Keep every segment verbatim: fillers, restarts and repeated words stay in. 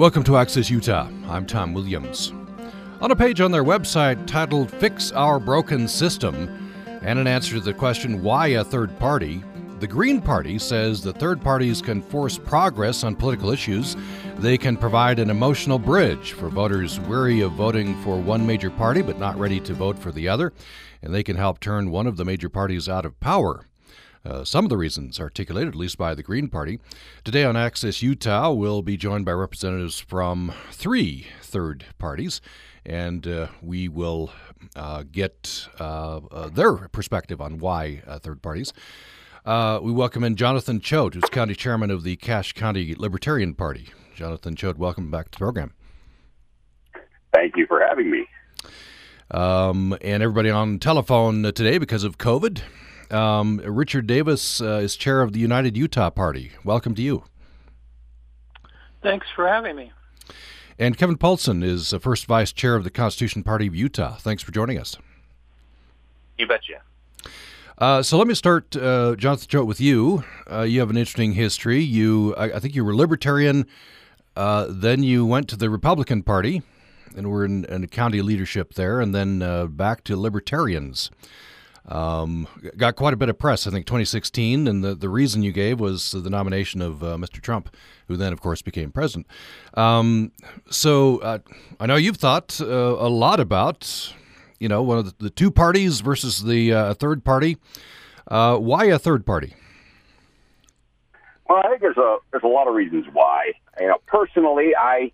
Welcome to Access Utah. I'm Tom Williams. On a page on their website titled Fix Our Broken System, and in answer to the question, why a third party, the Green Party says that third parties can force progress on political issues. They can provide an emotional bridge for voters weary of voting for one major party but not ready to vote for the other, and they can help turn one of the major parties out of power. Uh, some of the reasons articulated, at least by the Green Party. Today on Access Utah, we'll be joined by representatives from three third parties, and uh, we will uh, get uh, uh, their perspective on why uh, third parties. Uh, we welcome in Jonathan Choate, who's county chairman of the Cache County Libertarian Party. Jonathan Choate, welcome back to the program. Thank you for having me. Um, and everybody on telephone today because of COVID. Um, Richard Davis uh, is chair of the United Utah Party. Welcome to you. Thanks for having me. And Kevin Paulsen is the first vice chair of the Constitution Party of Utah. Thanks for joining us. You betcha. Uh, so let me start, uh, Jonathan Choate, with you. Uh, you have an interesting history. You, I, I think you were libertarian, uh, then you went to the Republican Party, and were in, in county leadership there, and then uh, back to libertarians. Um, got quite a bit of press, I think, twenty sixteen, and the, the reason you gave was the nomination of uh, Mister Trump, who then, of course, became president. Um, so uh, I know you've thought uh, a lot about... You know, one of the, the two parties versus the uh, third party. Uh, why a third party? Well, I think there's a there's a lot of reasons why. You know, personally, I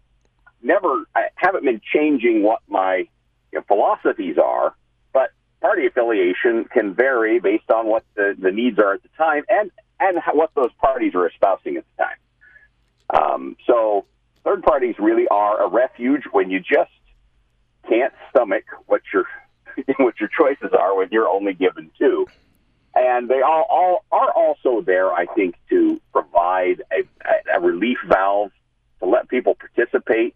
never, I haven't been changing what my you know, philosophies are, but party affiliation can vary based on what the, the needs are at the time and and how, what those parties are espousing at the time. Um, so, third parties really are a refuge when you just can't stomach what your what your choices are when you're only given two, and they all, all are also there, I think, to provide a, a relief valve to let people participate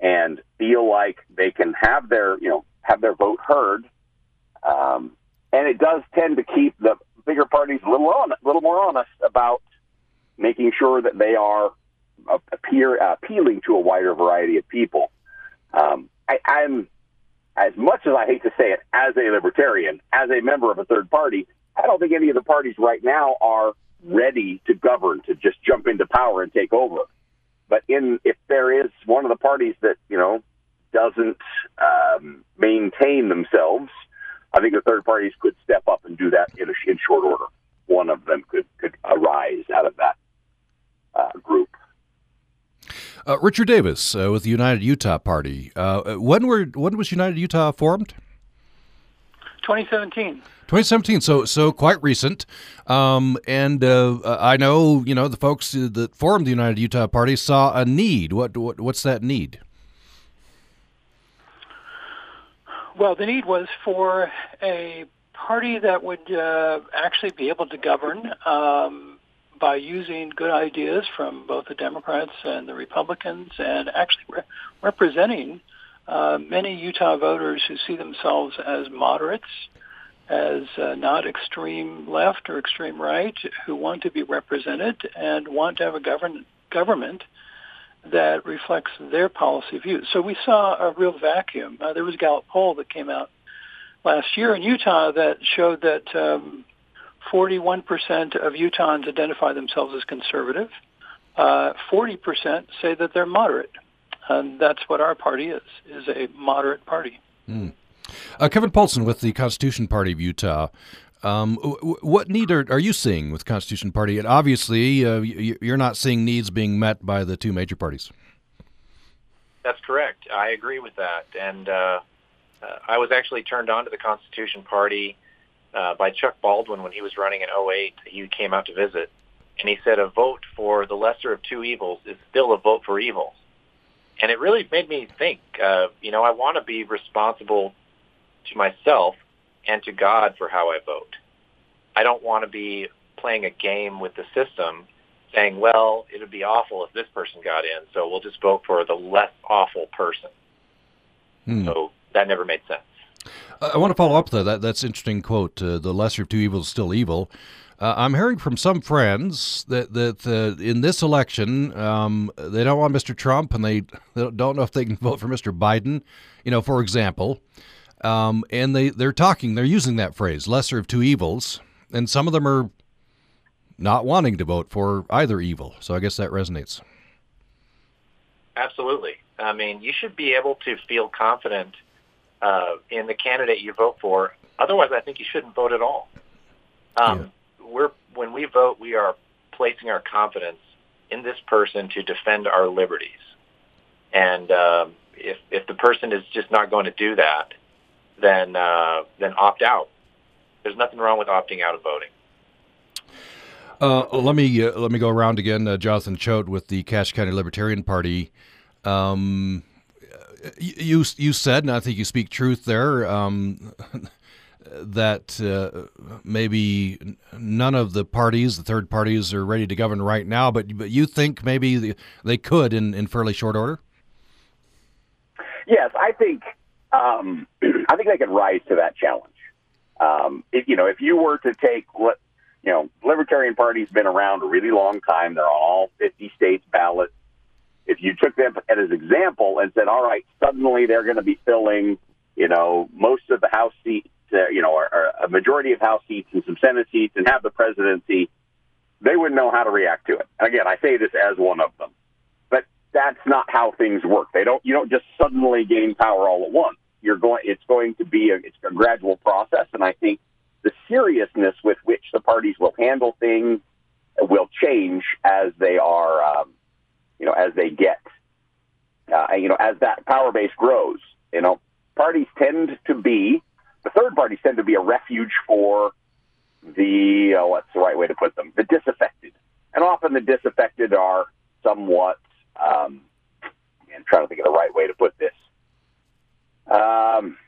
and feel like they can have their you know have their vote heard, um, and it does tend to keep the bigger parties a little on a little more honest about making sure that they are appear appealing to a wider variety of people. Um, I, I'm, as much as I hate to say it, as a libertarian, as a member of a third party, I don't think any of the parties right now are ready to govern, to just jump into power and take over. But in if there is one of the parties that, you know, doesn't um, maintain themselves, I think the third parties could step up and do that in, a, in short order. One of them could, could arise out of that uh, group. Uh, Richard Davis uh, with the United Utah Party. Uh, when were when was United Utah formed? twenty seventeen. twenty seventeen. So so quite recent. Um, and uh, I know you know the folks that formed the United Utah Party saw a need. What, what what's that need? Well, the need was for a party that would uh, actually be able to govern. Um, by using good ideas from both the Democrats and the Republicans and actually re- representing uh, many Utah voters who see themselves as moderates, as uh, not extreme left or extreme right, who want to be represented and want to have a govern- government that reflects their policy views. So we saw a real vacuum. Uh, there was a Gallup poll that came out last year in Utah that showed that um, forty-one percent of Utahns identify themselves as conservative. Uh, forty percent say that they're moderate. And that's what our party is, is a moderate party. Mm. Uh, Kevin Paulsen with the Constitution Party of Utah. Um, w- what need are, are you seeing with Constitution Party? And obviously, uh, y- you're not seeing needs being met by the two major parties. That's correct. I agree with that. And uh, I was actually turned on to the Constitution Party Uh, by Chuck Baldwin when he was running in oh eight. He came out to visit, and he said a vote for the lesser of two evils is still a vote for evil. And it really made me think, uh, you know, I want to be responsible to myself and to God for how I vote. I don't want to be playing a game with the system saying, well, it would be awful if this person got in, so we'll just vote for the less awful person. Hmm. So that never made sense. I want to follow up though. That that's an interesting quote. Uh, the lesser of two evils is still evil. Uh, I'm hearing from some friends that that uh, in this election um, they don't want Mister Trump and they, they don't know if they can vote for Mister Biden. You know, for example, um, and they they're talking. They're using that phrase, lesser of two evils, and some of them are not wanting to vote for either evil. So I guess that resonates. Absolutely. I mean, you should be able to feel confident uh, in the candidate you vote for. Otherwise, I think you shouldn't vote at all. Um, yeah. We're when we vote, we are placing our confidence in this person to defend our liberties. And um, if if the person is just not going to do that, then uh, then opt out. There's nothing wrong with opting out of voting. Uh, let me uh, let me go around again. Uh, Jonathan Choate with the Cache County Libertarian Party. Um, you you said, and I think you speak truth there, um, that uh, maybe none of the parties, the third parties, are ready to govern right now. But but you think maybe they could in, in fairly short order. Yes, I think um, I think they could rise to that challenge. Um, if, you know, if you were to take what. You know, Libertarian Party's been around a really long time. They're on all fifty states' ballots. If you took them as an example and said, all right, suddenly they're going to be filling, you know, most of the House seats, uh, you know, or, or a majority of House seats and some Senate seats and have the presidency, they wouldn't know how to react to it. And again, I say this as one of them. But that's not how things work. They don't, you don't just suddenly gain power all at once. You're going, it's going to be a, it's a gradual process. And I think the seriousness with which the parties will handle things will change as they are, um, you know, as they get, uh, you know, as that power base grows. You know, parties tend to be, the third parties tend to be a refuge for the, uh, what's the right way to put them, the disaffected. And often the disaffected are somewhat, um, I'm trying to think of the right way to put this, um,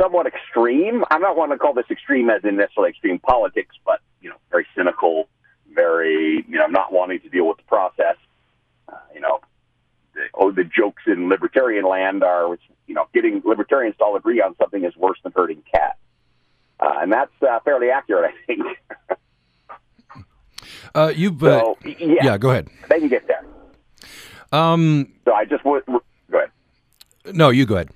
somewhat extreme. I'm not wanting to call this extreme as in necessarily extreme politics, but, you know, very cynical, very, you know, not wanting to deal with the process. Uh, you know, the, oh, the jokes in libertarian land are, you know, getting libertarians to all agree on something is worse than herding cats. Uh, and that's uh, fairly accurate, I think. uh, you've, so, uh, yeah, yeah, go ahead. They can get there. Um, so I just would, go ahead. No, you go ahead.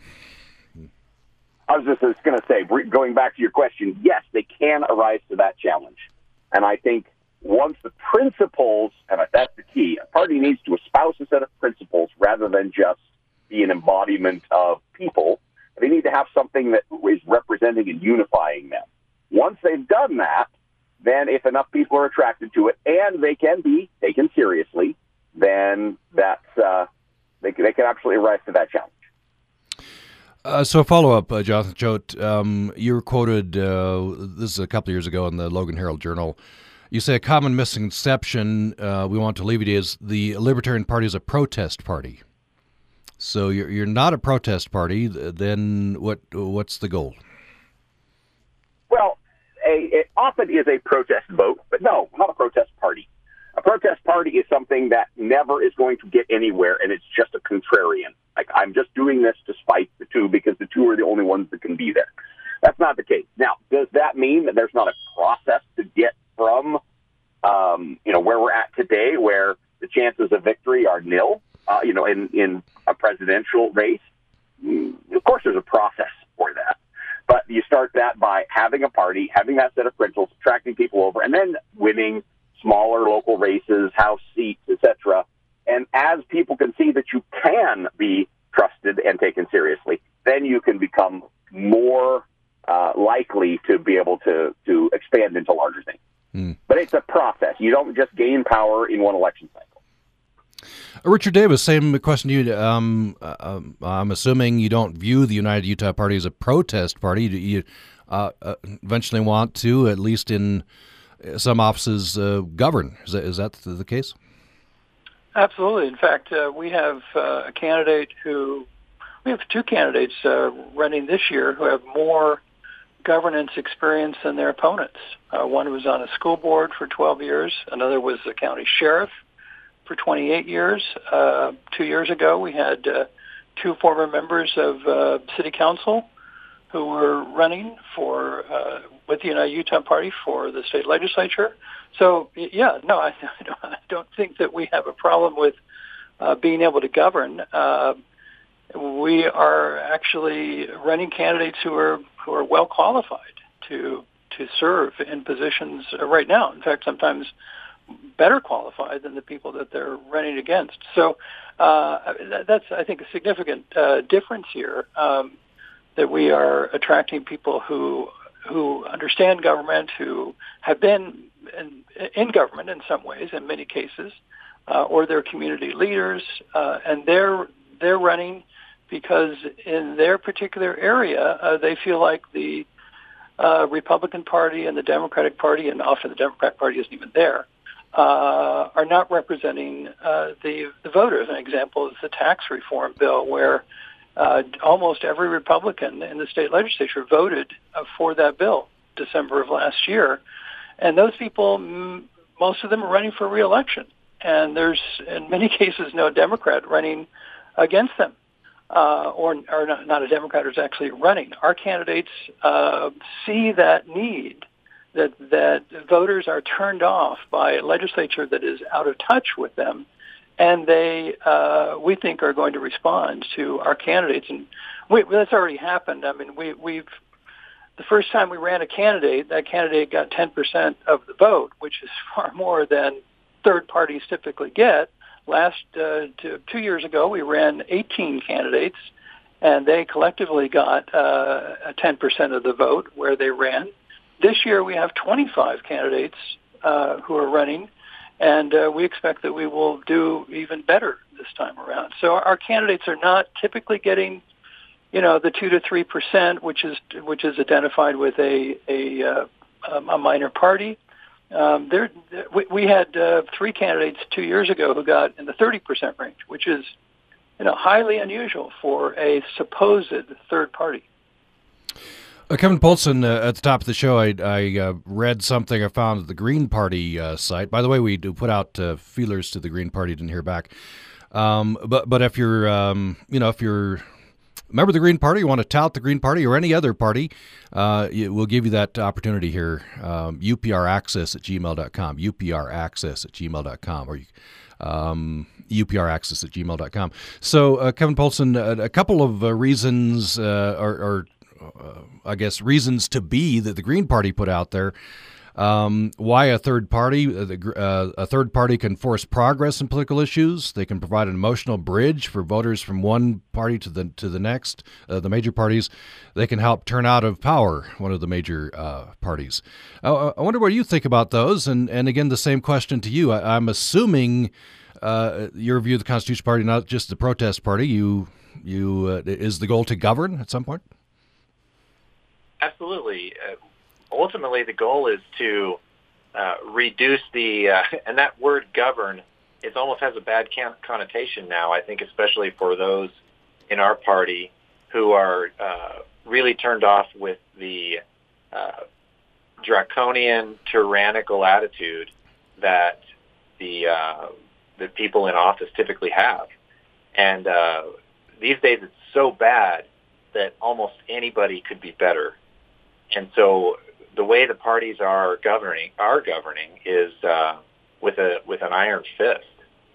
I was just, just going to say, going back to your question, yes, they can arise to that challenge. And I think once the principles, and that's the key, a party needs to espouse a set of principles rather than just be an embodiment of people. They need to have something that is representing and unifying them. Once they've done that, then if enough people are attracted to it and they can be taken seriously, then that's uh, they, they can absolutely rise to that challenge. Uh, so follow up, uh, Jonathan Choate, um, you were quoted, uh, this is a couple of years ago in the Logan Herald Journal. You say a common misconception uh, we want to alleviate is the Libertarian Party is a protest party. So you're, you're not a protest party, then what? what's the goal? Well, a, it often is a protest vote, but no, not a protest party. A protest party is something that never is going to get anywhere, and it's just a contrarian. Like, I'm just doing this to spite the two because the two are the only ones that can be there. That's not the case. Now, does that mean that there's not a process to get from, um, you know, where we're at today, where the chances of victory are nil, uh, you know, in, in a presidential race? Of course, there's a process for that. But you start that by having a party, having that set of principles, attracting people over, and then winning smaller local races, House seats, et cetera. And as people can see that you can be trusted and taken seriously, then you can become more uh, likely to be able to, to expand into larger things. Mm. But it's a process. You don't just gain power in one election cycle. Richard Davis, same question to you. Um, uh, I'm assuming you don't view the United Utah Party as a protest party. You uh, eventually want to, at least in some offices, uh, govern. Is that, is that the case? Absolutely. In fact, uh, we have uh, a candidate who, we have two candidates uh, running this year who have more governance experience than their opponents. Uh, one was on a school board for twelve years. Another was the county sheriff for twenty-eight years. Uh, two years ago, we had uh, two former members of uh, city council who were running for uh, with the United Utah Party for the state legislature. So, yeah, no, I, I, don't, I don't think that we have a problem with uh, being able to govern. Uh, we are actually running candidates who are who are well qualified to to serve in positions right now. In fact, sometimes better qualified than the people that they're running against. So uh, that's, I think, a significant uh, difference here, um, that we are attracting people who who understand government, who have been in, in government in some ways, in many cases, uh, or they're community leaders, uh, and they're they're running because in their particular area uh, they feel like the uh, Republican Party and the Democratic Party, and often the Democratic Party isn't even there, Uh, are not representing uh, the, the voters. An example is the tax reform bill, where uh, almost every Republican in the state legislature voted uh, for that bill December of last year. And those people, m- most of them are running for re-election. And there's, in many cases, no Democrat running against them. Uh, or, or not, not a Democrat who's actually running. Our candidates uh, see that need. That, that voters are turned off by a legislature that is out of touch with them, and they, uh, we think, are going to respond to our candidates. And we, that's already happened. I mean, we, we've the first time we ran a candidate, that candidate got ten percent of the vote, which is far more than third parties typically get. Last uh, two, two years ago, we ran eighteen candidates, and they collectively got uh, ten percent of the vote where they ran. This year, we have twenty-five candidates uh, who are running, and uh, we expect that we will do even better this time around. So our, our candidates are not typically getting, you know, the two to three percent, which is which is identified with a a, uh, a minor party. Um, there, we, we had uh, three candidates two years ago who got in the thirty percent range, which is, you know, highly unusual for a supposed third party. Uh, Kevin Paulsen, uh, at the top of the show, I, I uh, read something I found at the Green Party uh, site. By the way, we do put out uh, feelers to the Green Party, didn't hear back. Um, but but if you're, um, you know, if you're a member of the Green Party, you want to tout the Green Party or any other party, uh, we'll give you that opportunity here. Um, U P R access at gmail dot com, U P R access at gmail dot com, or you Um, U P R access at gmail dot com. So, uh, Kevin Paulsen, uh, a couple of uh, reasons uh, are. are Uh, I guess, reasons to be that the Green Party put out there. Um, why a third party? Uh, the, uh, a third party can force progress in political issues. They can provide an emotional bridge for voters from one party to the to the next, uh, the major parties. They can help turn out of power one of the major uh, parties. Uh, I wonder what you think about those. And, and again, the same question to you. I, I'm assuming uh, your view of the Constitution Party, not just the protest party, you you uh, is the goal to govern at some point? Absolutely. Uh, ultimately, the goal is to uh, reduce the, uh, and that word govern, it almost has a bad can- connotation now, I think, especially for those in our party who are uh, really turned off with the uh, draconian, tyrannical attitude that the, uh, the people in office typically have. And uh, these days it's so bad that almost anybody could be better. And so the way the parties are governing are governing is uh, with a with an iron fist.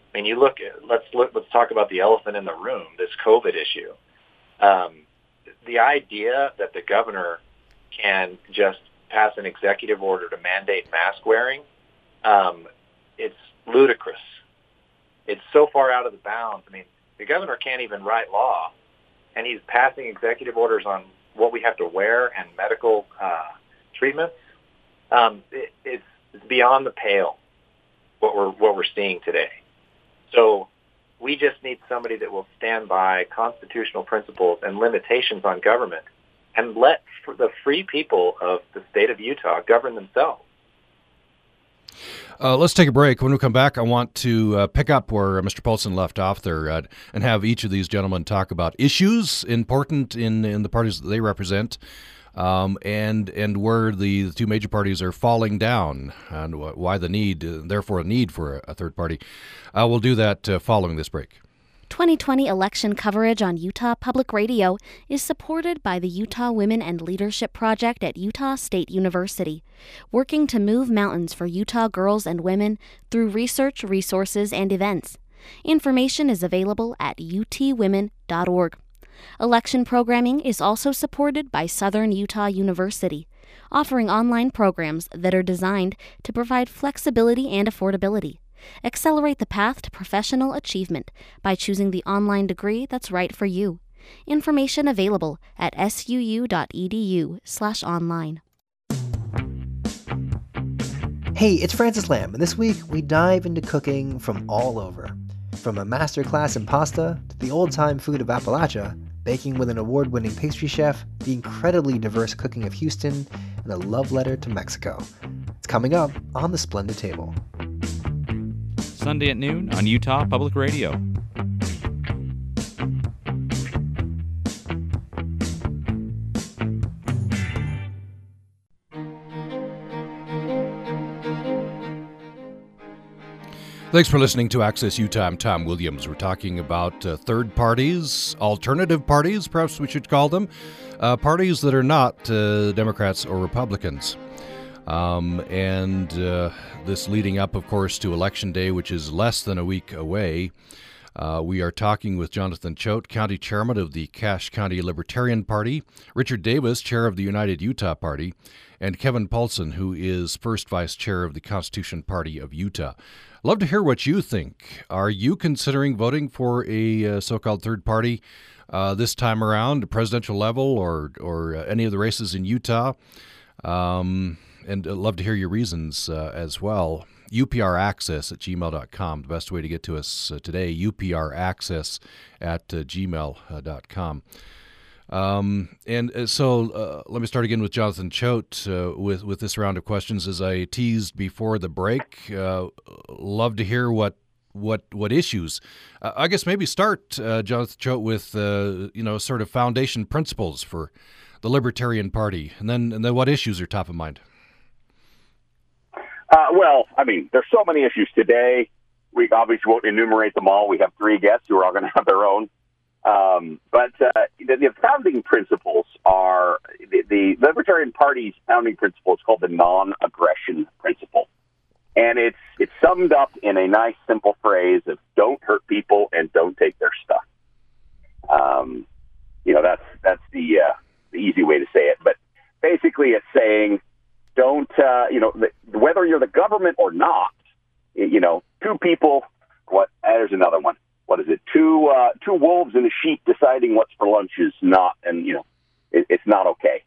I mean, you look at, let's look, let's talk about the elephant in the room, this COVID issue. Um, the idea that the governor can just pass an executive order to mandate mask wearing, um, it's ludicrous. It's so far out of the bounds. I mean, the governor can't even write law, and he's passing executive orders on what we have to wear and medical uh, treatments. Um, it, it's, it's beyond the pale what we're what we're seeing today. So we just need somebody that will stand by constitutional principles and limitations on government, and let the free people of the state of Utah govern themselves. Uh, let's take a break. When we come back, I want to uh, pick up where Mister Paulsen left off there uh, and have each of these gentlemen talk about issues important in, in the parties that they represent, um, and and where the, the two major parties are falling down, and wh- why the need, uh, therefore a need for a, a third party. Uh, we'll do that uh, following this break. twenty twenty election coverage on Utah Public Radio is supported by the Utah Women and Leadership Project at Utah State University, working to move mountains for Utah girls and women through research, resources, and events. Information is available at u t women dot org. Election programming is also supported by Southern Utah University, offering online programs that are designed to provide flexibility and affordability. Accelerate the path to professional achievement by choosing the online degree that's right for you. Information available at s u u dot e d u slash online. Hey, it's Francis Lamb, and this week we dive into cooking from all over. From a master class in pasta to the old-time food of Appalachia, baking with an award-winning pastry chef, the incredibly diverse cooking of Houston, and a love letter to Mexico. It's coming up on The Splendid Table. Sunday at noon on Utah Public Radio. Thanks for listening to Access Utah. I'm Tom Williams. We're talking about uh, third parties, alternative parties, perhaps we should call them, uh, parties that are not uh, Democrats or Republicans. Um, and uh, this leading up, of course, to Election Day, which is less than a week away. Uh, we are talking with Jonathan Choate, County Chairman of the Cache County Libertarian Party, Richard Davis, Chair of the United Utah Party, and Kevin Paulsen, who is First Vice Chair of the Constitution Party of Utah. Love to hear what you think. Are you considering voting for a uh, so-called third party uh, this time around, presidential level, or, or uh, any of the races in Utah? Um... And I'd love to hear your reasons uh, as well. U P R access at gmail dot com, the best way to get to us uh, today, U P R access at gmail dot com. Um, and uh, so uh, let me start again with Jonathan Choate uh, with, with this round of questions. As I teased before the break, uh, love to hear what what what issues. Uh, I guess maybe start, uh, Jonathan Choate, with uh, you know sort of foundation principles for the Libertarian Party, and then and then what issues are top of mind? Uh, well, I mean, there's so many issues today. We obviously won't enumerate them all. We have three guests who are all going to have their own. Um, but uh, the, the founding principles are the, the Libertarian Party's founding principle is called the non-aggression principle, and it's it's summed up in a nice, simple phrase of "don't hurt people and don't take their stuff." Um, you know, that's that's the uh, the easy way to say it. But basically, it's saying, Don't, uh, you know, whether you're the government or not, you know, two people, what, there's another one. What is it? Two uh, two wolves and a sheep deciding what's for lunch is not, and, you know, it, it's not okay.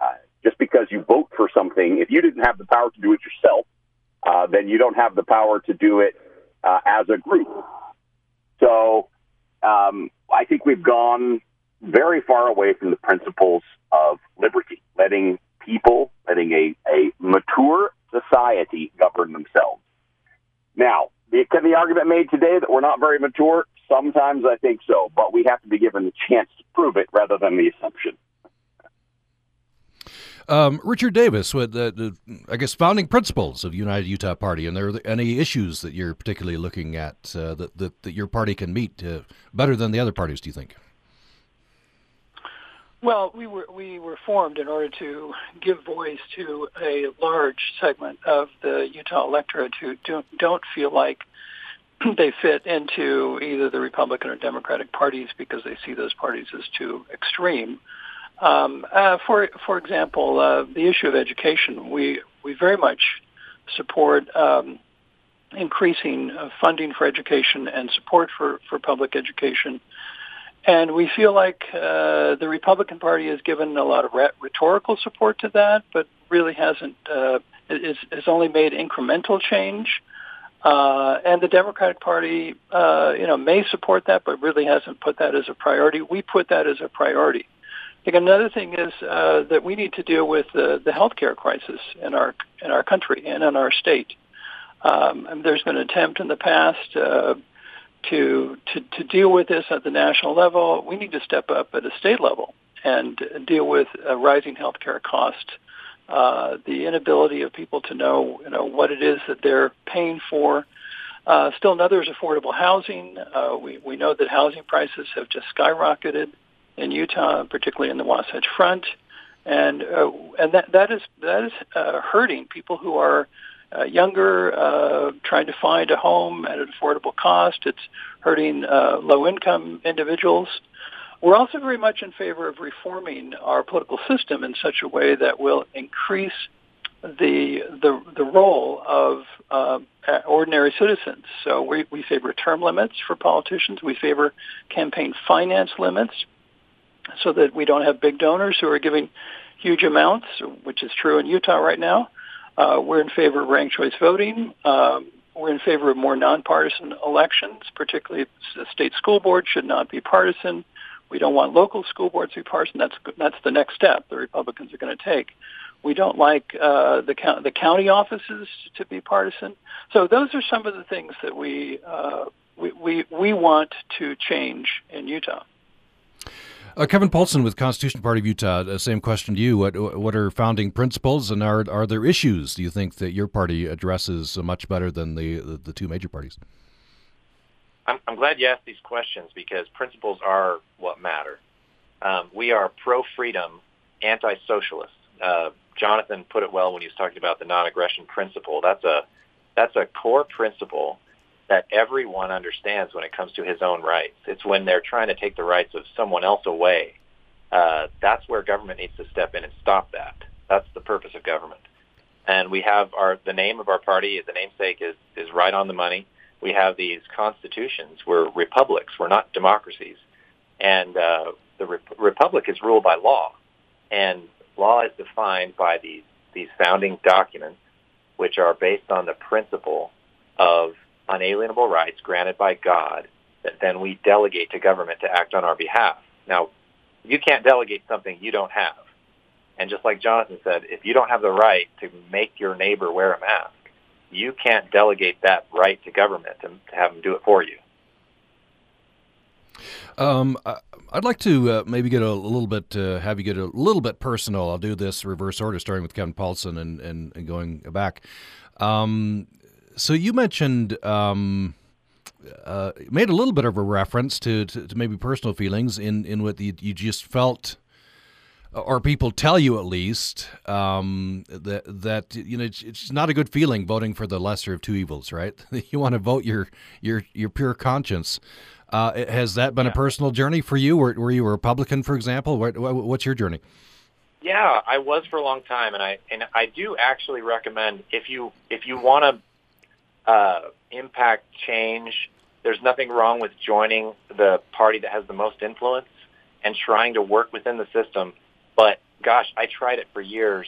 Uh, just because you vote for something, if you didn't have the power to do it yourself, uh, then you don't have the power to do it uh, as a group. So um, I think we've gone very far away from the principles of liberty, letting people, letting a, a mature society govern themselves. Now, can the argument made today that we're not very mature? Sometimes I think so, but we have to be given the chance to prove it rather than the assumption. Um, Richard Davis, with the, the, I guess, founding principles of United Utah Party, and there are any issues that you're particularly looking at uh, that, that, that your party can meet uh, better than the other parties, do you think? Well, we were we were formed in order to give voice to a large segment of the Utah electorate who don't, don't feel like they fit into either the Republican or Democratic parties because they see those parties as too extreme. Um, uh, for for example, uh, the issue of education, we we very much support um, increasing funding for education and support for, for public education. And we feel like uh, the Republican Party has given a lot of rhetorical support to that, but really hasn't, uh, is, has only made incremental change. Uh, and the Democratic Party, uh, you know, may support that, but really hasn't put that as a priority. We put that as a priority. I think another thing is uh, that we need to deal with the, the healthcare crisis in our in our country and in our state. Um, and there's been an attempt in the past Uh, To, to, to deal with this at the national level. We need to step up at a state level and deal with uh, rising healthcare costs, uh, the inability of people to know, you know what it is that they're paying for, Uh, still another is affordable housing. Uh, we, we know that housing prices have just skyrocketed in Utah, particularly in the Wasatch Front. And uh, and that, that is that is uh, hurting people who are uh, younger, uh, trying to find a home at an affordable cost. It's hurting uh, low-income individuals. We're also very much in favor of reforming our political system in such a way that will increase the the, the role of uh, ordinary citizens. So we, we favor term limits for politicians. We favor campaign finance limits, so that we don't have big donors who are giving huge amounts, which is true in Utah right now. Uh, we're in favor of ranked choice voting. Um, we're in favor of more nonpartisan elections, particularly the state school board should not be partisan. We don't want local school boards to be partisan. That's that's the next step the Republicans are going to take. We don't like uh, the, the county offices to be partisan. So those are some of the things that we uh, we, we we want to change in Utah. Uh, Kevin Paulsen with Constitution Party of Utah, uh, same question to you. What what are founding principles, and are are there issues, do you think, that your party addresses much better than the, the, the two major parties? I'm, I'm glad you asked these questions, because principles are what matter. Um, we are pro-freedom, anti-socialist. Uh, Jonathan put it well when he was talking about the non-aggression principle. That's a, that's a core principle that everyone understands when it comes to his own rights. It's when they're trying to take the rights of someone else away. Uh, that's where government needs to step in and stop that. That's the purpose of government. And we have our, the name of our party, the namesake is, is right on the money. We have these constitutions. We're republics. We're not democracies. And uh, the rep- republic is ruled by law. And law is defined by these, these founding documents, which are based on the principle of unalienable rights granted by God that then we delegate to government to act on our behalf. Now, you can't delegate something you don't have. And just like Jonathan said, if you don't have the right to make your neighbor wear a mask, you can't delegate that right to government to, to have them do it for you. Um, I'd like to uh, maybe get a little bit, uh, have you get a little bit personal. I'll do this reverse order, starting with Kevin Paulsen and, and, and going back. Um, So you mentioned, um, uh, made a little bit of a reference to, to, to maybe personal feelings in, in what you, you just felt, or people tell you at least, um, that, that you know, it's, it's not a good feeling voting for the lesser of two evils, right? You want to vote your your, your pure conscience. Uh, has that been yeah. a personal journey for you? Were, were you a Republican, for example? What, what's your journey? Yeah, I was for a long time, and I and I do actually recommend if you if you want to. Uh, impact change. There's nothing wrong with joining the party that has the most influence and trying to work within the system. But gosh, I tried it for years,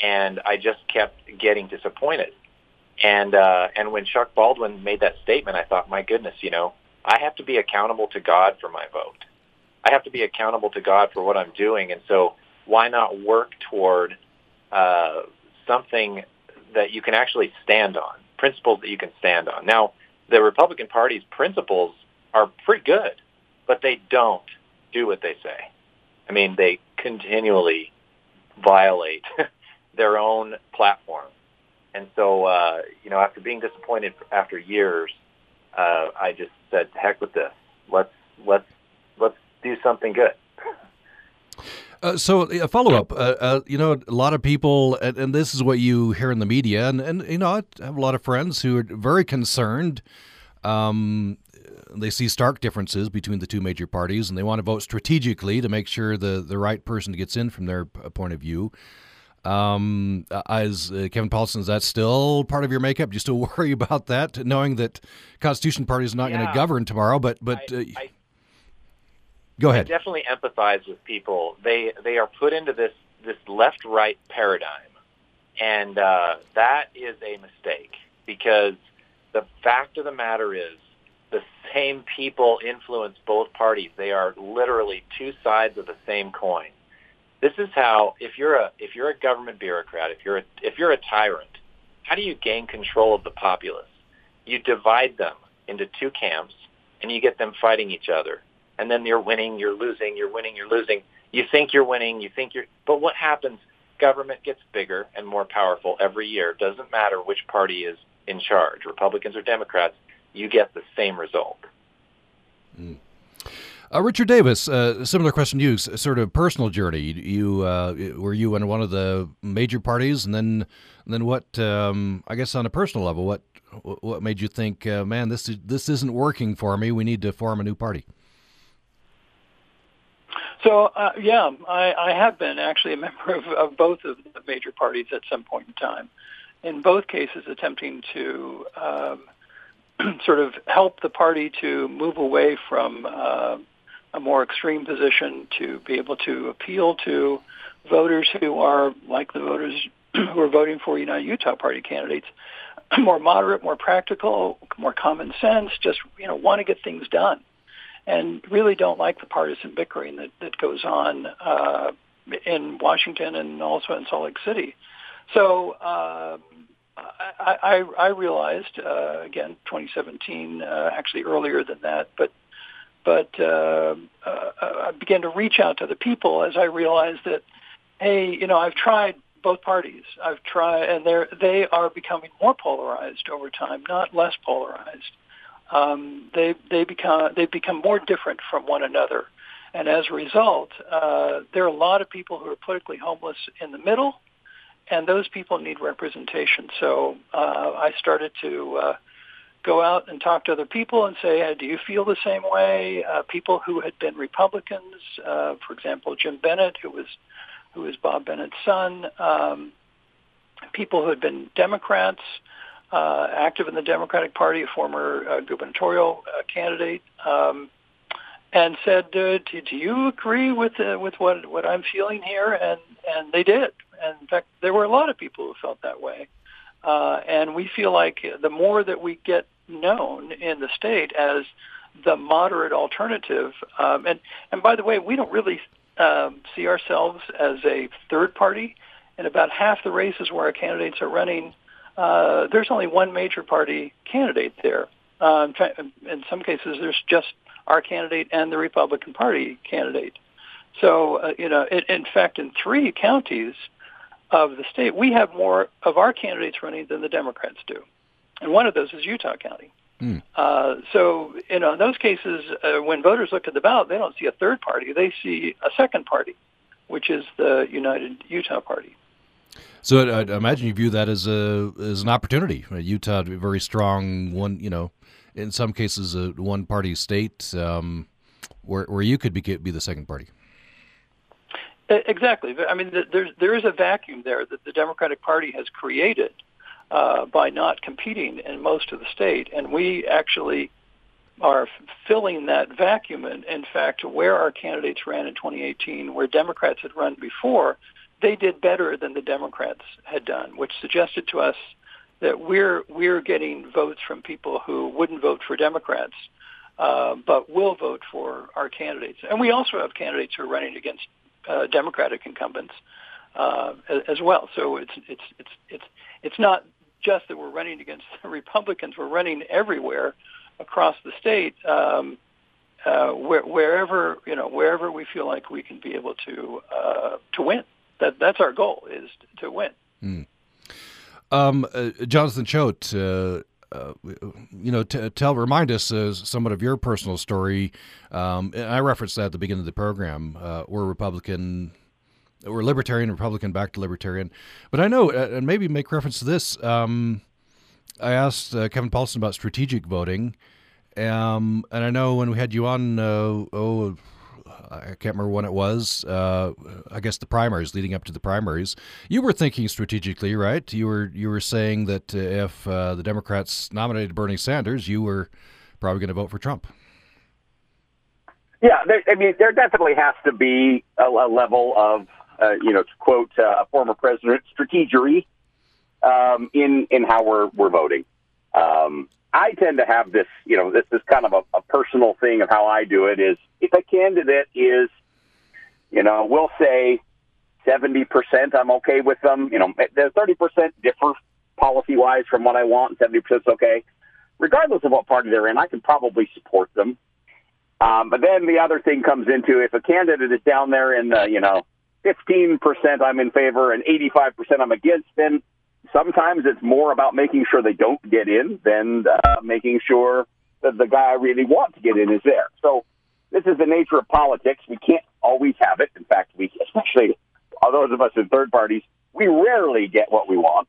and I just kept getting disappointed. And uh, and when Chuck Baldwin made that statement, I thought, my goodness, you know, I have to be accountable to God for my vote. I have to be accountable to God for what I'm doing. And so, why not work toward uh, something that you can actually stand on? Principles that you can stand on. Now, the Republican Party's principles are pretty good, but they don't do what they say. I mean, they continually violate their own platform. And so, uh, you know, after being disappointed after years, uh, I just said, heck with this. Let's let's let's do something good. Uh, so a follow-up, uh, uh, you know, a lot of people, and, and this is what you hear in the media, and, and you know, I have a lot of friends who are very concerned. Um, they see stark differences between the two major parties, and they want to vote strategically to make sure the, the right person gets in from their point of view. Um, as uh, Kevin Paulsen, is that still part of your makeup? Do you still worry about that, knowing that Constitution Party is not yeah. going to govern tomorrow, but... but I, uh, I, Go ahead. I definitely empathize with people. They they are put into this, this left-right paradigm, and uh, that is a mistake, because the fact of the matter is the same people influence both parties. They are literally two sides of the same coin. This is how if you're a if you're a government bureaucrat, if you're a, if you're a tyrant, how do you gain control of the populace? You divide them into two camps, and you get them fighting each other. And then you're winning, you're losing, you're winning, you're losing. You think you're winning, you think you're... But what happens? Government gets bigger and more powerful every year. Doesn't matter which party is in charge, Republicans or Democrats. you get the same result. Mm. Uh, Richard Davis, uh, similar question to you, sort of personal journey. You uh, were you in one of the major parties, and then and then what? Um, I guess on a personal level, what what made you think, uh, man, this is, this isn't working for me? We need to form a new party. So uh, yeah, I, I have been actually a member of, of both of the major parties at some point in time. In both cases, attempting to um, sort of help the party to move away from Uh, a more extreme position, to be able to appeal to voters who are like the voters who are voting for United Utah Party candidates, more moderate, more practical, more common sense, just, you know, want to get things done and really don't like the partisan bickering that, that goes on uh, in Washington and also in Salt Lake City. So uh, I, I, I realized, uh, again, twenty seventeen, uh, actually earlier than that, but But uh, uh, I began to reach out to the people as I realized that, hey, you know, I've tried both parties. I've tried, and they're they are becoming more polarized over time, not less polarized. Um, they they become they become more different from one another, and as a result, uh, there are a lot of people who are politically homeless in the middle, and those people need representation. So uh, I started to. Uh, go out and talk to other people and say, hey, do you feel the same way? Uh, people who had been Republicans, uh, for example, Jim Bennett, who was who was Bob Bennett's son, um, people who had been Democrats, uh, active in the Democratic Party, a former uh, gubernatorial uh, candidate, um, and said, do, do you agree with uh, with what, what I'm feeling here? And, and they did. And in fact, there were a lot of people who felt that way. Uh, and we feel like the more that we get known in the state as the moderate alternative, um, and, and by the way, we don't really um, see ourselves as a third party. In about half the races where our candidates are running, uh, there's only one major party candidate there. Uh, in some cases, there's just our candidate and the Republican Party candidate. So, uh, you know, it, in fact, in three counties of the state, we have more of our candidates running than the Democrats do. And one of those is Utah County. Mm. Uh, so, you know, in those cases, uh, when voters look at the ballot, they don't see a third party. They see a second party, which is the United Utah Party. So I, I imagine you view that as a as an opportunity. Utah, a very strong one, you know, in some cases, a one-party state um, where, where you could be, be the second party. Exactly. I mean, there's, there is a vacuum there that the Democratic Party has created uh, by not competing in most of the state, and we actually are filling that vacuum. And in fact, where our candidates ran in twenty eighteen, where Democrats had run before, they did better than the Democrats had done, which suggested to us that we're we're getting votes from people who wouldn't vote for Democrats, uh, but will vote for our candidates. And we also have candidates who are running against Uh, Democratic incumbents uh, as well. So it's it's it's it's it's not just that we're running against the Republicans. We're running everywhere across the state, um, uh, where, wherever you know wherever we feel like we can be able to uh, to win. That that's our goal, is to win. Mm. Um, uh, Jonathan Choate, uh, uh, you know, t- tell remind us uh, somewhat of your personal story. Um, and I referenced that at the beginning of the program. Uh, we're Republican, we're Libertarian, Republican, back to Libertarian. But I know, and maybe make reference to this, um, I asked uh, Kevin Paulsen about strategic voting. Um, and I know when we had you on, uh, oh, I can't remember when it was, uh, I guess the primaries, leading up to the primaries, you were thinking strategically, right? You were you were saying that if uh, the Democrats nominated Bernie Sanders, you were probably going to vote for Trump. Yeah, there, I mean, there definitely has to be a, a level of, uh, you know, to quote uh, former president, strategery um, in in how we're we're voting. Um, I tend to have this, you know, this is kind of a, a personal thing of how I do it. Is if a candidate is, you know, we'll say seventy percent, I'm okay with them. You know, there's thirty percent differ policy wise from what I want, and seventy percent is okay. Regardless of what party they're in, I can probably support them. Um, but then the other thing comes into, if a candidate is down there in the, you know, fifteen percent I'm in favor and eighty-five percent I'm against, then sometimes it's more about making sure they don't get in than uh, making sure that the guy I really want to get in is there. So this is the nature of politics. We can't always have it. In fact, we, especially those of us in third parties, we rarely get what we want.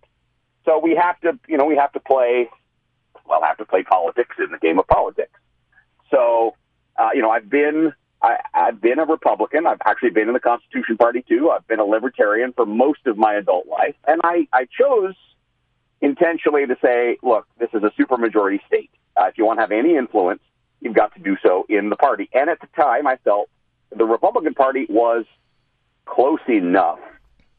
So we have to, you know, we have to play, well, have to play politics in the game of politics. So, uh, you know, I've been, I, I've been a Republican. I've actually been in the Constitution Party too. I've been a libertarian for most of my adult life. And I, I chose intentionally to say, look, this is a supermajority state. Uh, if you want to have any influence, you've got to do so in the party. And at the time, I felt the Republican Party was close enough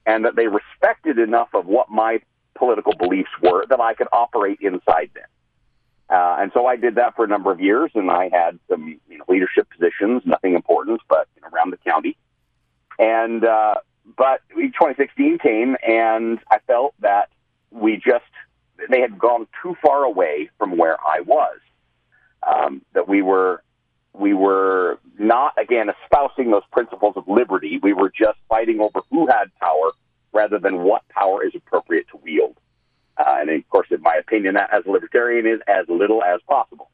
and that they respected enough of what my political beliefs were that I could operate inside them. Uh, and so I did that for a number of years, and I had some you know, leadership positions, nothing important, but you know, around the county. And uh, but twenty sixteen came, and I felt that we just, they had gone too far away from where I was, um, that we were we were not, again, espousing those principles of liberty. We were just fighting over who had power rather than what power is appropriate to wield. Uh, and, of course, in my opinion, that as a libertarian is as little as possible.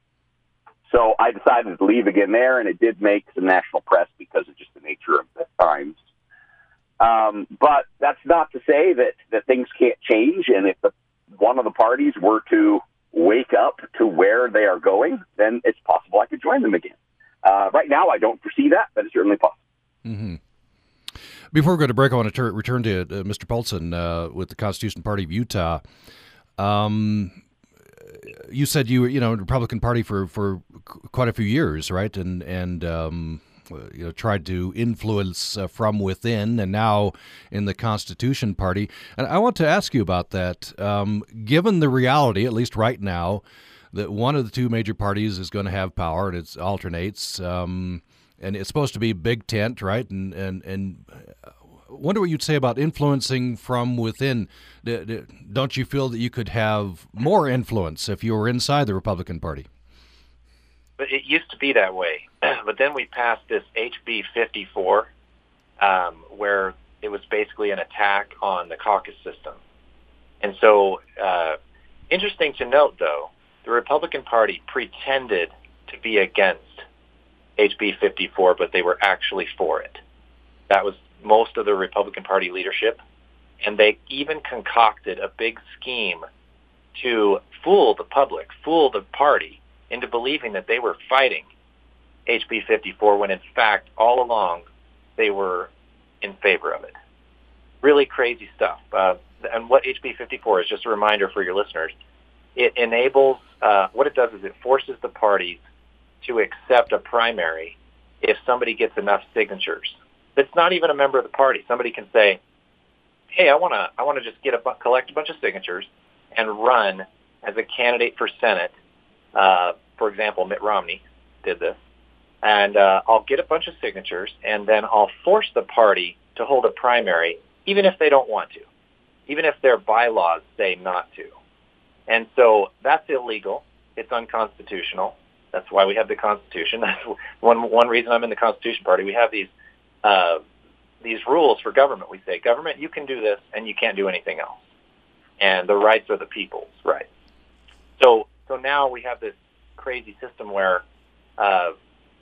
So I decided to leave again there, and it did make some national press because of just the nature of the times. Um, but that's not to say that, that things can't change, and if the, one of the parties were to wake up to where they are going, then it's possible I could join them again. Uh, right now, I don't foresee that, but it's certainly possible. Mm-hmm. Before we go to break, I want to tur- return to uh, Mister Paulsen uh, with the Constitution Party of Utah. Um, you said you were, you know, in the Republican Party for, for quite a few years, right? And and um, you know, tried to influence uh, from within, and now in the Constitution Party. And I want to ask you about that. Um, given the reality, at least right now, that one of the two major parties is going to have power, and it alternates. Um, And it's supposed to be big tent, right? And and and wonder what you'd say about influencing from within. Don't you feel that you could have more influence if you were inside the Republican Party? But it used to be that way. But then we passed this H B fifty-four, um, where it was basically an attack on the caucus system. And so, uh, interesting to note, though, the Republican Party pretended to be against H B fifty-four, but they were actually for it. That was most of the Republican Party leadership, and they even concocted a big scheme to fool the public, fool the party into believing that they were fighting H B fifty-four when in fact all along they were in favor of it. Really crazy stuff. Uh, and what H B fifty-four is, just a reminder for your listeners, it enables, uh, what it does is it forces the parties to accept a primary if somebody gets enough signatures. That's not even a member of the party. Somebody can say, hey, I want to I want to just get a bu- collect a bunch of signatures and run as a candidate for Senate. Uh, for example, Mitt Romney did this. And uh, I'll get a bunch of signatures, and then I'll force the party to hold a primary even if they don't want to, even if their bylaws say not to. And so that's illegal. It's unconstitutional. That's why we have the Constitution. That's one one reason I'm in the Constitution Party. We have these uh, these rules for government. We say, government, you can do this, and you can't do anything else. And the rights are the people's rights. So so now we have this crazy system where uh,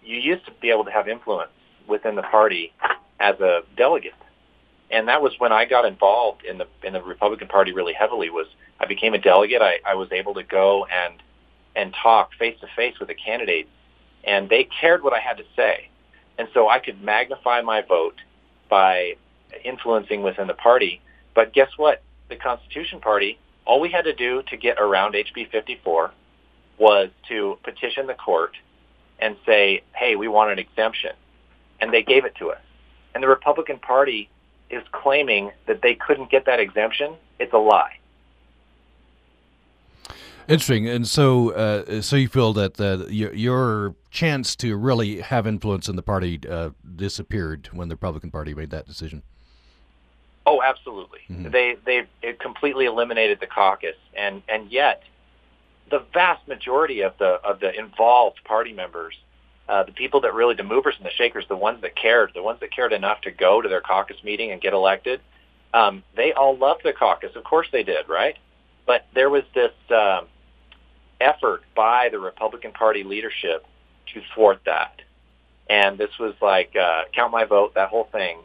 you used to be able to have influence within the party as a delegate, and that was when I got involved in the in the Republican Party really heavily. Was I became a delegate. I, I was able to go and. and talk face-to-face with a candidate, and they cared what I had to say. And so I could magnify my vote by influencing within the party. But guess what? The Constitution Party, all we had to do to get around H B fifty-four was to petition the court and say, hey, we want an exemption. And they gave it to us. And the Republican Party is claiming that they couldn't get that exemption. It's a lie. Interesting. And so uh, so you feel that the, your, your chance to really have influence in the party uh, disappeared when the Republican Party made that decision? Oh, absolutely. Mm-hmm. They they it completely eliminated the caucus. And, and yet the vast majority of the of the involved party members, uh, the people that really, the movers and the shakers, the ones that cared, the ones that cared enough to go to their caucus meeting and get elected, Um, they all loved the caucus. Of course they did, right? But there was this uh, effort by the Republican Party leadership to thwart that. And this was like, uh, count my vote, that whole thing.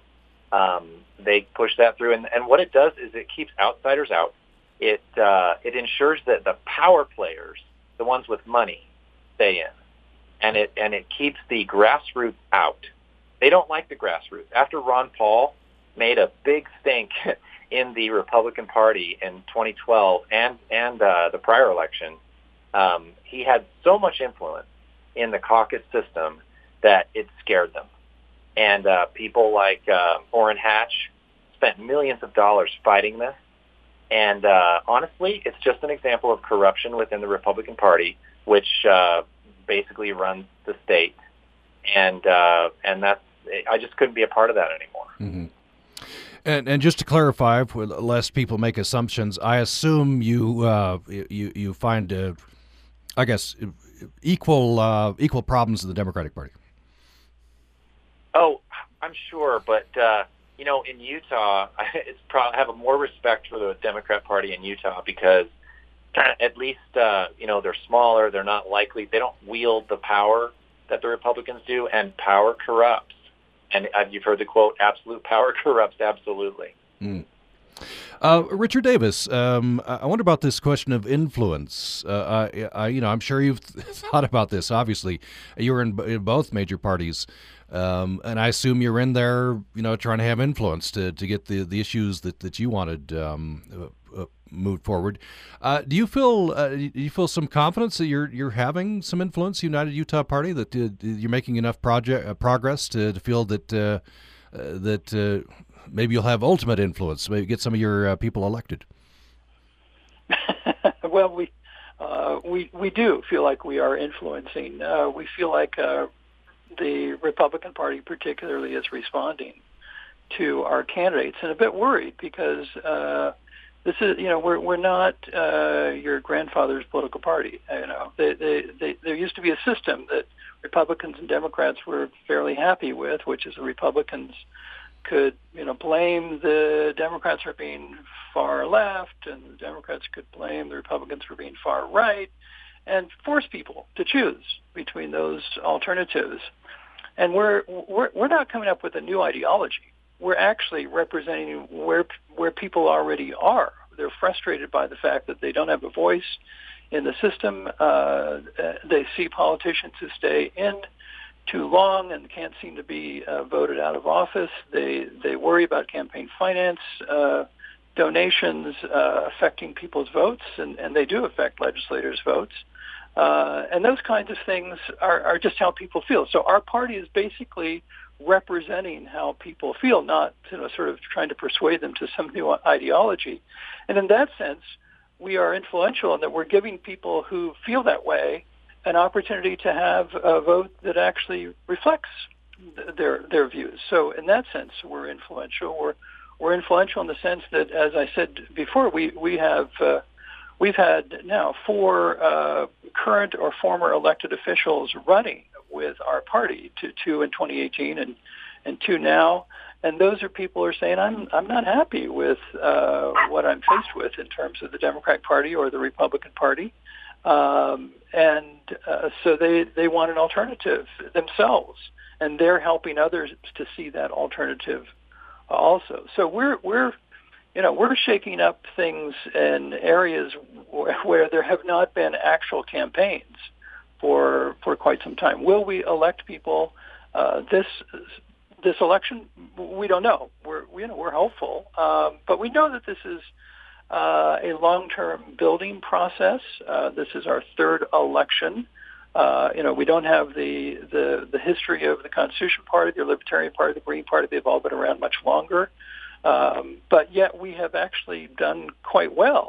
Um, they pushed that through. And, and what it does is it keeps outsiders out. It uh, it ensures that the power players, the ones with money, stay in. And it, and it keeps the grassroots out. They don't like the grassroots. After Ron Paul made a big stink in the Republican Party in twenty twelve and, and uh, the prior election, um, he had so much influence in the caucus system that it scared them. And uh, people like uh, Orrin Hatch spent millions of dollars fighting this. And uh, honestly, it's just an example of corruption within the Republican Party, which uh, basically runs the state. And uh, and that's, I just couldn't be a part of that anymore. Mm-hmm. And, and just to clarify, lest people make assumptions, I assume you uh, you you find, uh, I guess, equal uh, equal problems in the Democratic Party. Oh, I'm sure, but uh, you know, in Utah, I, it's probably I have a more respect for the Democrat Party in Utah because at least uh, you know, they're smaller, they're not likely, they don't wield the power that the Republicans do, and power corrupts. And uh, you've heard the quote, absolute power corrupts absolutely. Mm. Uh, Richard Davis, um, I wonder about this question of influence. Uh, I, I, you know, I'm sure you've thought about this, obviously. You were in, in both major parties, um, and I assume you're in there, you know, trying to have influence to, to get the, the issues that, that you wanted um, uh, moved forward. Uh, do you feel uh, do you feel some confidence that you're you're having some influence, United Utah Party, that uh, you're making enough project uh, progress to, to feel that uh, uh, that uh, maybe you'll have ultimate influence, maybe get some of your uh, people elected? Well, we uh, we we do feel like we are influencing. Uh, we feel like uh, the Republican Party particularly is responding to our candidates, and a bit worried because uh, this is, you know, we're we're not uh, your grandfather's political party. You know, they, they, they, there used to be a system that Republicans and Democrats were fairly happy with, which is the Republicans could, you know, blame the Democrats for being far left, and the Democrats could blame the Republicans for being far right, and force people to choose between those alternatives. And we're we're, we're not coming up with a new ideology. We're actually representing where where people already are. They're frustrated by the fact that they don't have a voice in the system. Uh, they see politicians who stay in too long and can't seem to be uh, voted out of office. They they worry about campaign finance, uh, donations uh, affecting people's votes, and, and they do affect legislators' votes. Uh, and those kinds of things are, are just how people feel. So our party is basically representing how people feel, not, you know, sort of trying to persuade them to some new ideology. And in that sense, we are influential in that we're giving people who feel that way an opportunity to have a vote that actually reflects th- their their views. So in that sense, we're influential. We're we're influential in the sense that, as I said before, we we have uh, we've had now four uh, current or former elected officials running with our party, to two in twenty eighteen and and two now, and those are people who are saying I'm I'm not happy with uh, what I'm faced with in terms of the Democratic Party or the Republican Party. Um, and uh, so they, they want an alternative themselves, and they're helping others to see that alternative also. So we're we're you know we're shaking up things in areas where, where there have not been actual campaigns for for quite some time. Will we elect people uh, this this election? We don't know. We're you know we're hopeful, um, but we know that this is Uh, a long-term building process. Uh, this is our third election. Uh, you know, we don't have the, the, the history of the Constitution Party, the Libertarian Party, the Green Party. They've all been around much longer. Um, but yet we have actually done quite well,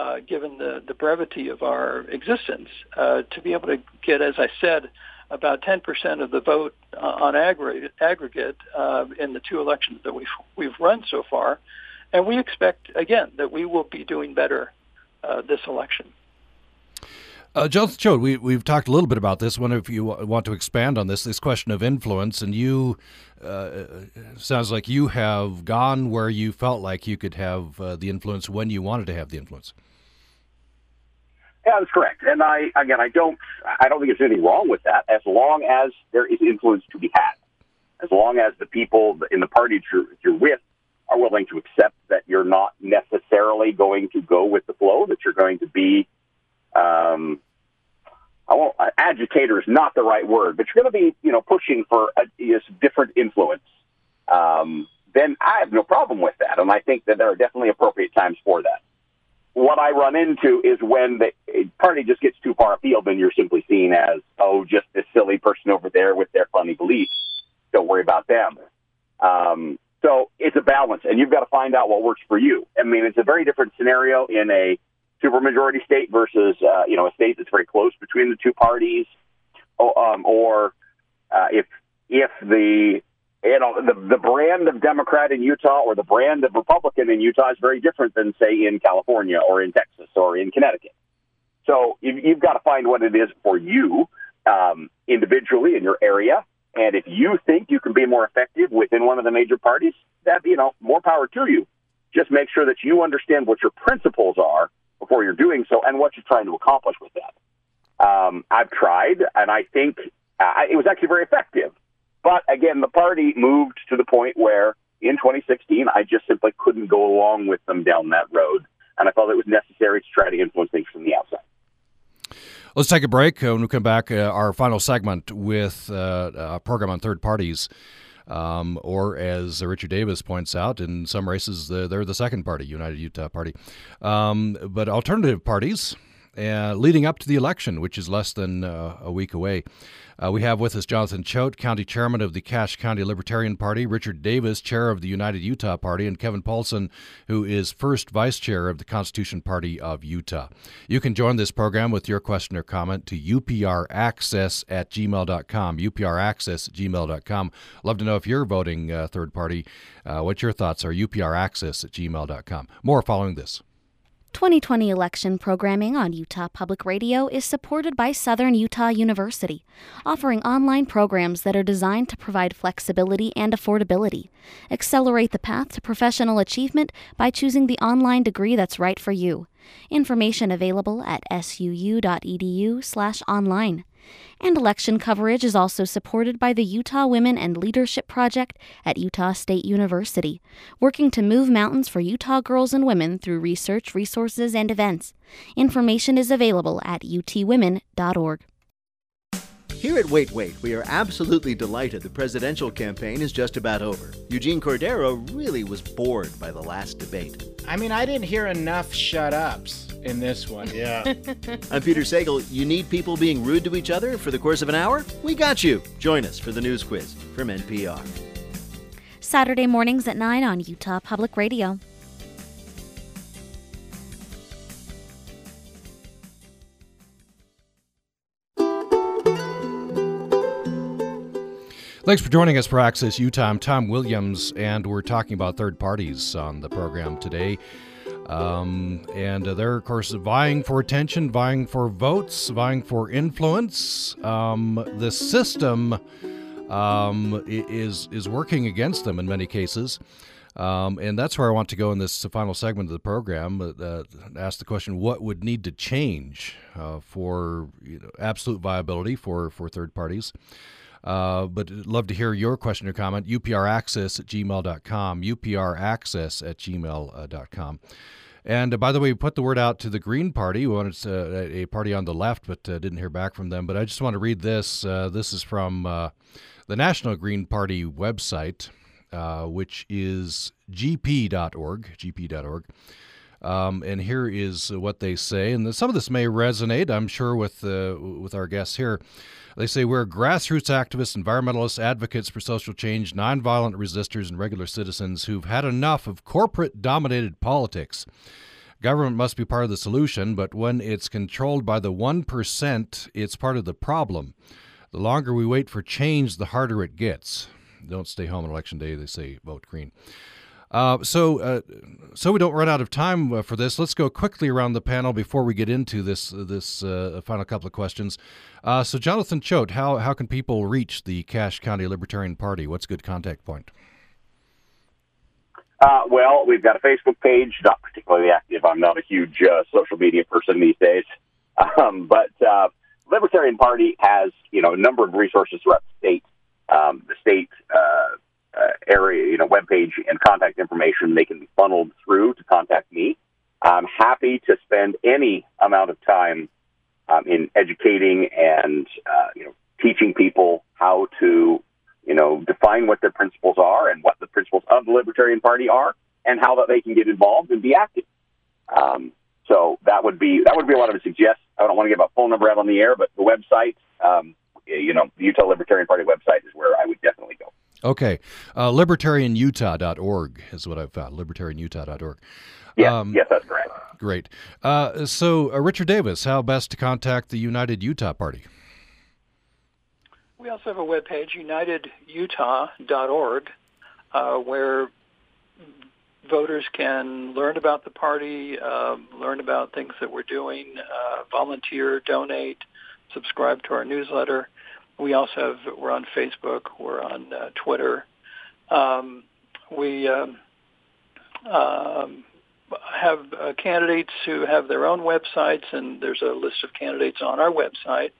uh, given the, the brevity of our existence, uh, to be able to get, as I said, about ten percent of the vote uh, on aggregate, aggregate uh, in the two elections that we've, we've run so far. And we expect, again, that we will be doing better uh, this election. Uh, Jonathan Choate, we, we've talked a little bit about this. One, if you want to expand on this, this question of influence, and you, uh, sounds like you have gone where you felt like you could have uh, the influence when you wanted to have the influence. Yeah, that's correct. And I, again, I don't, I don't think there's anything wrong with that, as long as there is influence to be had, as long as the people in the party you're, you're with are willing to accept that you're not necessarily going to go with the flow, that you're going to be, um, I won't, uh, agitator is not the right word, but you're going to be, you know, pushing for a you know, some different influence. Um, then I have no problem with that, and I think that there are definitely appropriate times for that. What I run into is when the party just gets too far afield and you're simply seen as, oh, just this silly person over there with their funny beliefs. Don't worry about them. Um, so it's a balance, and you've got to find out what works for you. I mean, it's a very different scenario in a supermajority state versus, uh, you know, a state that's very close between the two parties, or, um, or uh, if if the... You know, the, the brand of Democrat in Utah or the brand of Republican in Utah is very different than, say, in California or in Texas or in Connecticut. So you've, you've got to find what it is for you um, individually in your area. And if you think you can be more effective within one of the major parties, that, you know, more power to you. Just make sure that you understand what your principles are before you're doing so and what you're trying to accomplish with that. Um, I've tried, and I think uh, it was actually very effective. But, again, the party moved to the point where, in twenty sixteen, I just simply couldn't go along with them down that road. And I felt it was necessary to try to influence things from the outside. Let's take a break. When we come back, uh, our final segment with uh, a program on third parties. Um, or, as Richard Davis points out, in some races, they're, they're the second party, United Utah Party. Um, but alternative parties... Uh, leading up to the election, which is less than uh, a week away. Uh, we have with us Jonathan Choate, County Chairman of the Cache County Libertarian Party, Richard Davis, Chair of the United Utah Party, and Kevin Paulsen, who is first Vice Chair of the Constitution Party of Utah. You can join this program with your question or comment to U P R access at gmail dot com, U P R access at gmail dot com. Love to know if you're voting uh, third party, uh, what your thoughts are, U P R access at gmail dot com. More following this. twenty twenty election programming on Utah Public Radio is supported by Southern Utah University, offering online programs that are designed to provide flexibility and affordability. Accelerate the path to professional achievement by choosing the online degree that's right for you. Information available at S U U dot E D U slash online. And election coverage is also supported by the Utah Women and Leadership Project at Utah State University, working to move mountains for Utah girls and women through research, resources, and events. Information is available at U T women dot org. Here at Wait Wait, we are absolutely delighted the presidential campaign is just about over. Eugene Cordero really was bored by the last debate. I mean, I didn't hear enough shut-ups in this one. Yeah. I'm Peter Sagal. You need people being rude to each other for the course of an hour? We got you. Join us for the News Quiz from N P R. Saturday mornings at nine on Utah Public Radio. Thanks for joining us for Access Utah. I'm Tom Williams, and we're talking about third parties on the program today. Um, and uh, they're, of course, vying for attention, vying for votes, vying for influence. Um, the system um, is, is working against them in many cases. Um, and that's where I want to go in this final segment of the program, uh, ask the question, what would need to change uh, for you know, absolute viability for, for third parties? Uh, but love to hear your question or comment. U P R access at gmail dot com, U P R access at gmail dot com. And uh, by the way, we put the word out to the Green Party. We wanted uh, a party on the left, but uh, didn't hear back from them. But I just want to read this. Uh, this is from uh, the National Green Party website, uh, which is G P dot org, G P dot org. Um, and here is what they say. And some of this may resonate, I'm sure, with uh, with our guests here. They say, we're grassroots activists, environmentalists, advocates for social change, nonviolent resistors, and regular citizens who've had enough of corporate-dominated politics. Government must be part of the solution, but when it's controlled by the one percent, it's part of the problem. The longer we wait for change, the harder it gets. Don't stay home on election day, they say, vote green. Uh, so uh, so we don't run out of time uh, for this, let's go quickly around the panel before we get into this uh, this uh, final couple of questions. Uh, so Jonathan Choate, how, how can people reach the Cache County Libertarian Party? What's a good contact point? Uh, well, we've got a Facebook page, not particularly active. I'm not a huge uh, social media person these days. Um, but uh, Libertarian Party has, you know, a number of resources throughout the state. Um, the state uh, uh, area, you know, webpage and contact information, they can be funneled through to contact me. I'm happy to spend any amount of time um, in educating and, uh, you know, teaching people how to, you know, define what their principles are and what the principles of the Libertarian Party are and how that they can get involved and be active. Um, so that would be, that would be what I would suggest. I don't want to give a phone number out on the air, but the website, um, you know, the Utah Libertarian Party website is where I would definitely go. Okay. Uh, libertarian utah dot org is what I've found, libertarian utah dot org. Yeah, um, yes, that's correct. Great. Uh, so, uh, Richard Davis, how best to contact the United Utah Party? We also have a webpage, united utah dot org, uh, where voters can learn about the party, uh, learn about things that we're doing, uh, volunteer, donate, subscribe to our newsletter. We also have, we're on Facebook, we're on uh, Twitter. Um, we um, um, have uh, candidates who have their own websites, and there's a list of candidates on our website.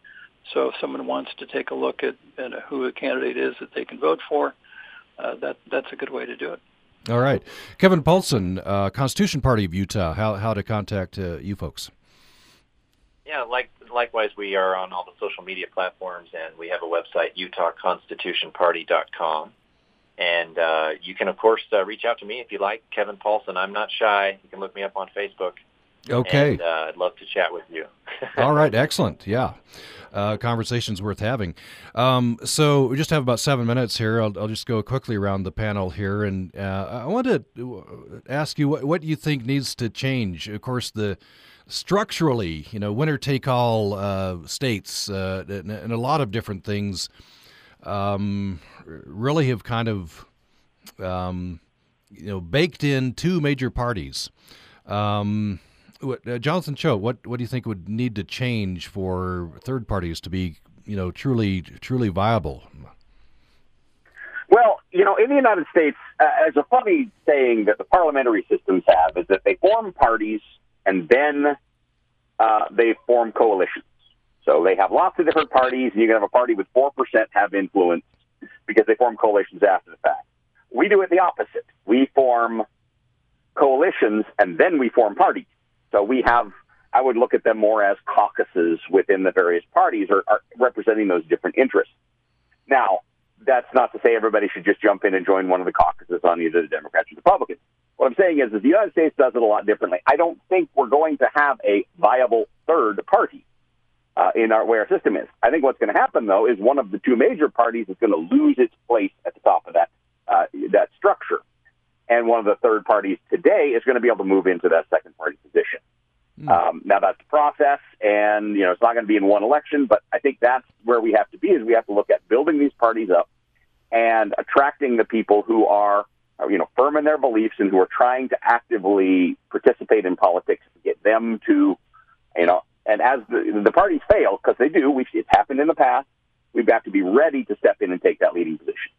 So if someone wants to take a look at, at who a candidate is that they can vote for, uh, that that's a good way to do it. All right. Kevin Paulsen, uh, Constitution Party of Utah, how, how to contact uh, you folks. Yeah, like likewise, we are on all the social media platforms, and we have a website, utah constitution party dot com. And uh, you can, of course, uh, reach out to me if you like, Kevin Paulsen. I'm not shy. You can look me up on Facebook. Okay. And, uh, I'd love to chat with you. All right, excellent. Yeah, uh, conversation's worth having. Um, so we just have about seven minutes here. I'll, I'll just go quickly around the panel here, and uh, I want to ask you what, what you think needs to change. Of course, the structurally, you know, winner-take-all uh, states uh, and, and a lot of different things um, really have kind of, um, you know, baked in two major parties. Um, uh, Jonathan Choate, what what do you think would need to change for third parties to be, you know, truly truly viable? Well, you know, in the United States, uh, there's a funny saying that the parliamentary systems have is that they form parties. And then uh, they form coalitions. So they have lots of different parties, and you can have a party with four percent have influence because they form coalitions after the fact. We do it the opposite. We form coalitions, and then we form parties. So we have, I would look at them more as caucuses within the various parties or, or representing those different interests. Now, that's not to say everybody should just jump in and join one of the caucuses on either the Democrats or Republicans. What I'm saying is that the United States does it a lot differently. I don't think we're going to have a viable third party uh, in our way our system is. I think what's going to happen, though, is one of the two major parties is going to lose its place at the top of that uh, that structure. And one of the third parties today is going to be able to move into that second party position. Mm. Um, now, that's the process, and you know it's not going to be in one election, but I think that's where we have to be is we have to look at building these parties up and attracting the people who are you know, firm in their beliefs and who are trying to actively participate in politics to get them to, you know, and as the, the parties fail, because they do, we've, it's happened in the past, we've got to be ready to step in and take that leading position.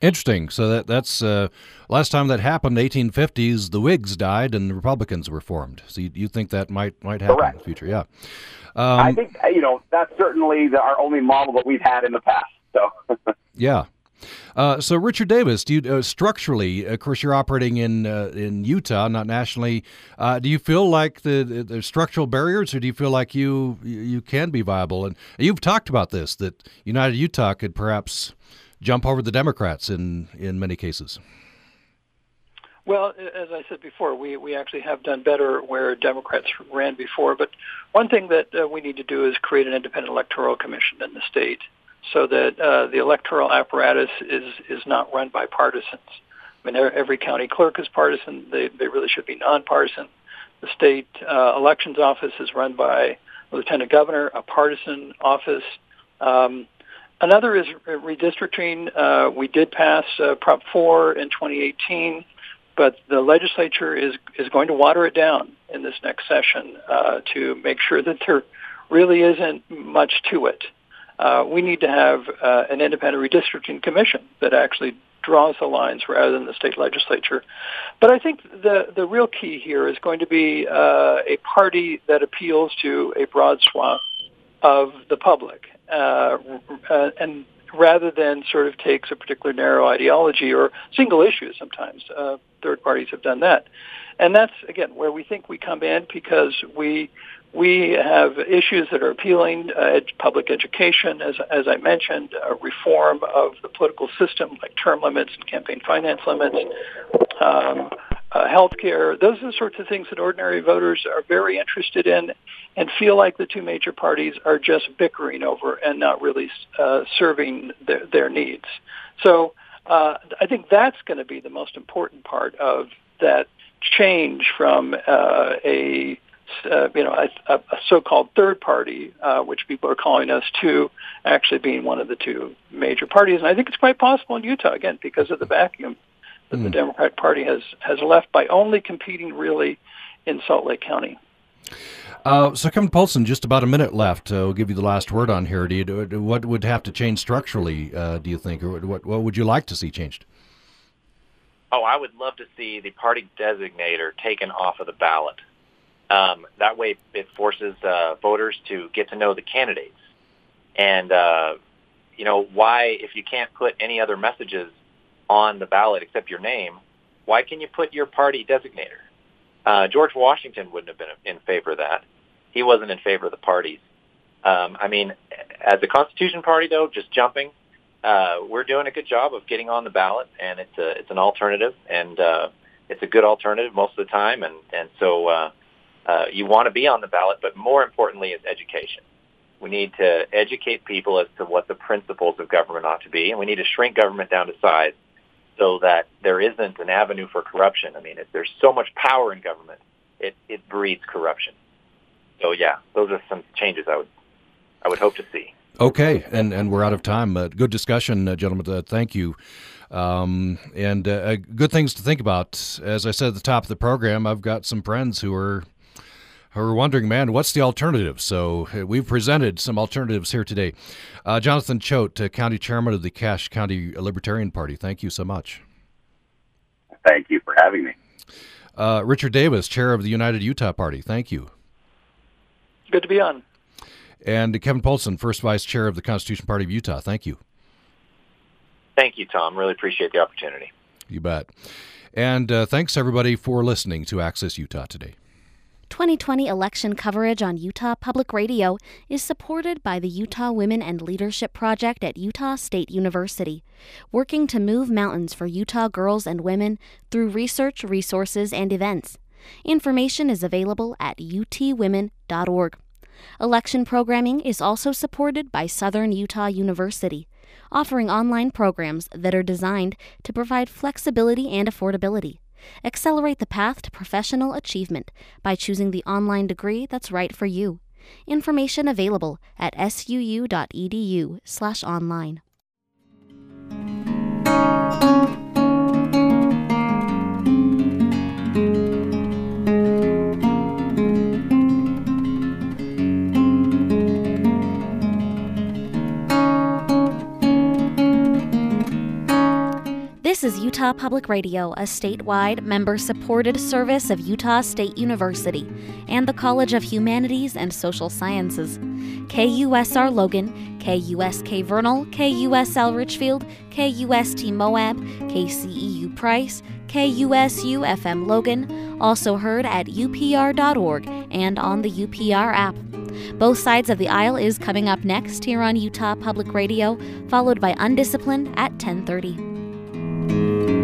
Interesting. So that that's, uh, last time that happened, eighteen fifties, the Whigs died and the Republicans were formed. So you, you think that might might happen Correct. In the future, yeah. Um, I think, you know, that's certainly the, our only model that we've had in the past, so. Yeah. Uh, so, Richard Davis, do you, uh, structurally, of course, you're operating in uh, in Utah, not nationally. Uh, do you feel like the, the, the structural barriers, or do you feel like you you can be viable? And you've talked about this, that United Utah could perhaps jump over the Democrats in, in many cases. Well, as I said before, we, we actually have done better where Democrats ran before. But one thing that uh, we need to do is create an independent electoral commission in the state, so that uh, the electoral apparatus is, is not run by partisans. I mean, every county clerk is partisan. They, they really should be nonpartisan. The state uh, elections office is run by a lieutenant governor, a partisan office. Um, another is redistricting. Uh, we did pass uh, Prop four in twenty eighteen. but the legislature is is going to water it down in this next session uh, to make sure that there really isn't much to it. Uh, we need to have uh, an independent redistricting commission that actually draws the lines rather than the state legislature. But I think the, the real key here is going to be uh, a party that appeals to a broad swath of the public, uh, uh, and rather than sort of takes a particular narrow ideology or single issue sometimes. Uh, third parties have done that. And that's, again, where we think we come in because we we have issues that are appealing, uh, ed- public education, as as I mentioned, uh, reform of the political system like term limits and campaign finance limits, um, uh, health care. Those are the sorts of things that ordinary voters are very interested in and feel like the two major parties are just bickering over and not really uh, serving their, their needs. So uh, I think that's going to be the most important part of that change from uh, a Uh, you know, a, a so-called third party, uh, which people are calling us, to actually being one of the two major parties. And I think it's quite possible in Utah, again, because of the vacuum that mm. the Democratic Party has, has left by only competing really in Salt Lake County. Uh, so, Kevin Paulsen, just about a minute left. Uh, we'll give you the last word on here. Do you, what would have to change structurally, uh, do you think, or what, what would you like to see changed? Oh, I would love to see the party designator taken off of the ballot. Um, that way it forces uh, voters to get to know the candidates. And, uh, you know, why, if you can't put any other messages on the ballot except your name, why can you put your party designator? Uh, George Washington wouldn't have been in favor of that. He wasn't in favor of the parties. Um, I mean, as a Constitution Party, though, just jumping, uh, we're doing a good job of getting on the ballot, and it's a, it's an alternative, and uh, it's a good alternative most of the time. And, and so... Uh, Uh, you want to be on the ballot, but more importantly is education. We need to educate people as to what the principles of government ought to be, and we need to shrink government down to size so that there isn't an avenue for corruption. I mean, if there's so much power in government, it, it breeds corruption. So, yeah, those are some changes I would I would hope to see. Okay, and, and we're out of time. Uh, good discussion, uh, gentlemen. Uh, thank you. Um, and uh, good things to think about. As I said at the top of the program, I've got some friends who are... We're wondering, man, what's the alternative? So we've presented some alternatives here today. Uh, Jonathan Choate, uh, County Chairman of the Cache County Libertarian Party, thank you so much. Thank you for having me. Uh, Richard Davis, Chair of the United Utah Party, thank you. Good to be on. And Kevin Paulsen, First Vice Chair of the Constitution Party of Utah, thank you. Thank you, Tom. Really appreciate the opportunity. You bet. And uh, thanks, everybody, for listening to Access Utah today. twenty twenty election coverage on Utah Public Radio is supported by the Utah Women and Leadership Project at Utah State University, working to move mountains for Utah girls and women through research, resources, and events. Information is available at u t women dot org. Election programming is also supported by Southern Utah University, offering online programs that are designed to provide flexibility and affordability. Accelerate the path to professional achievement by choosing the online degree that's right for you. Information available at s u u dot e d u slash online. This is Utah Public Radio, a statewide, member-supported service of Utah State University and the College of Humanities and Social Sciences. K U S R Logan, K U S K Vernal, K U S L Richfield, K U S T Moab, K C E U Price, K U S U F M Logan, also heard at u p r dot org and on the U P R app. Both Sides of the Aisle is coming up next here on Utah Public Radio, followed by Undisciplined at ten thirty. Thank you.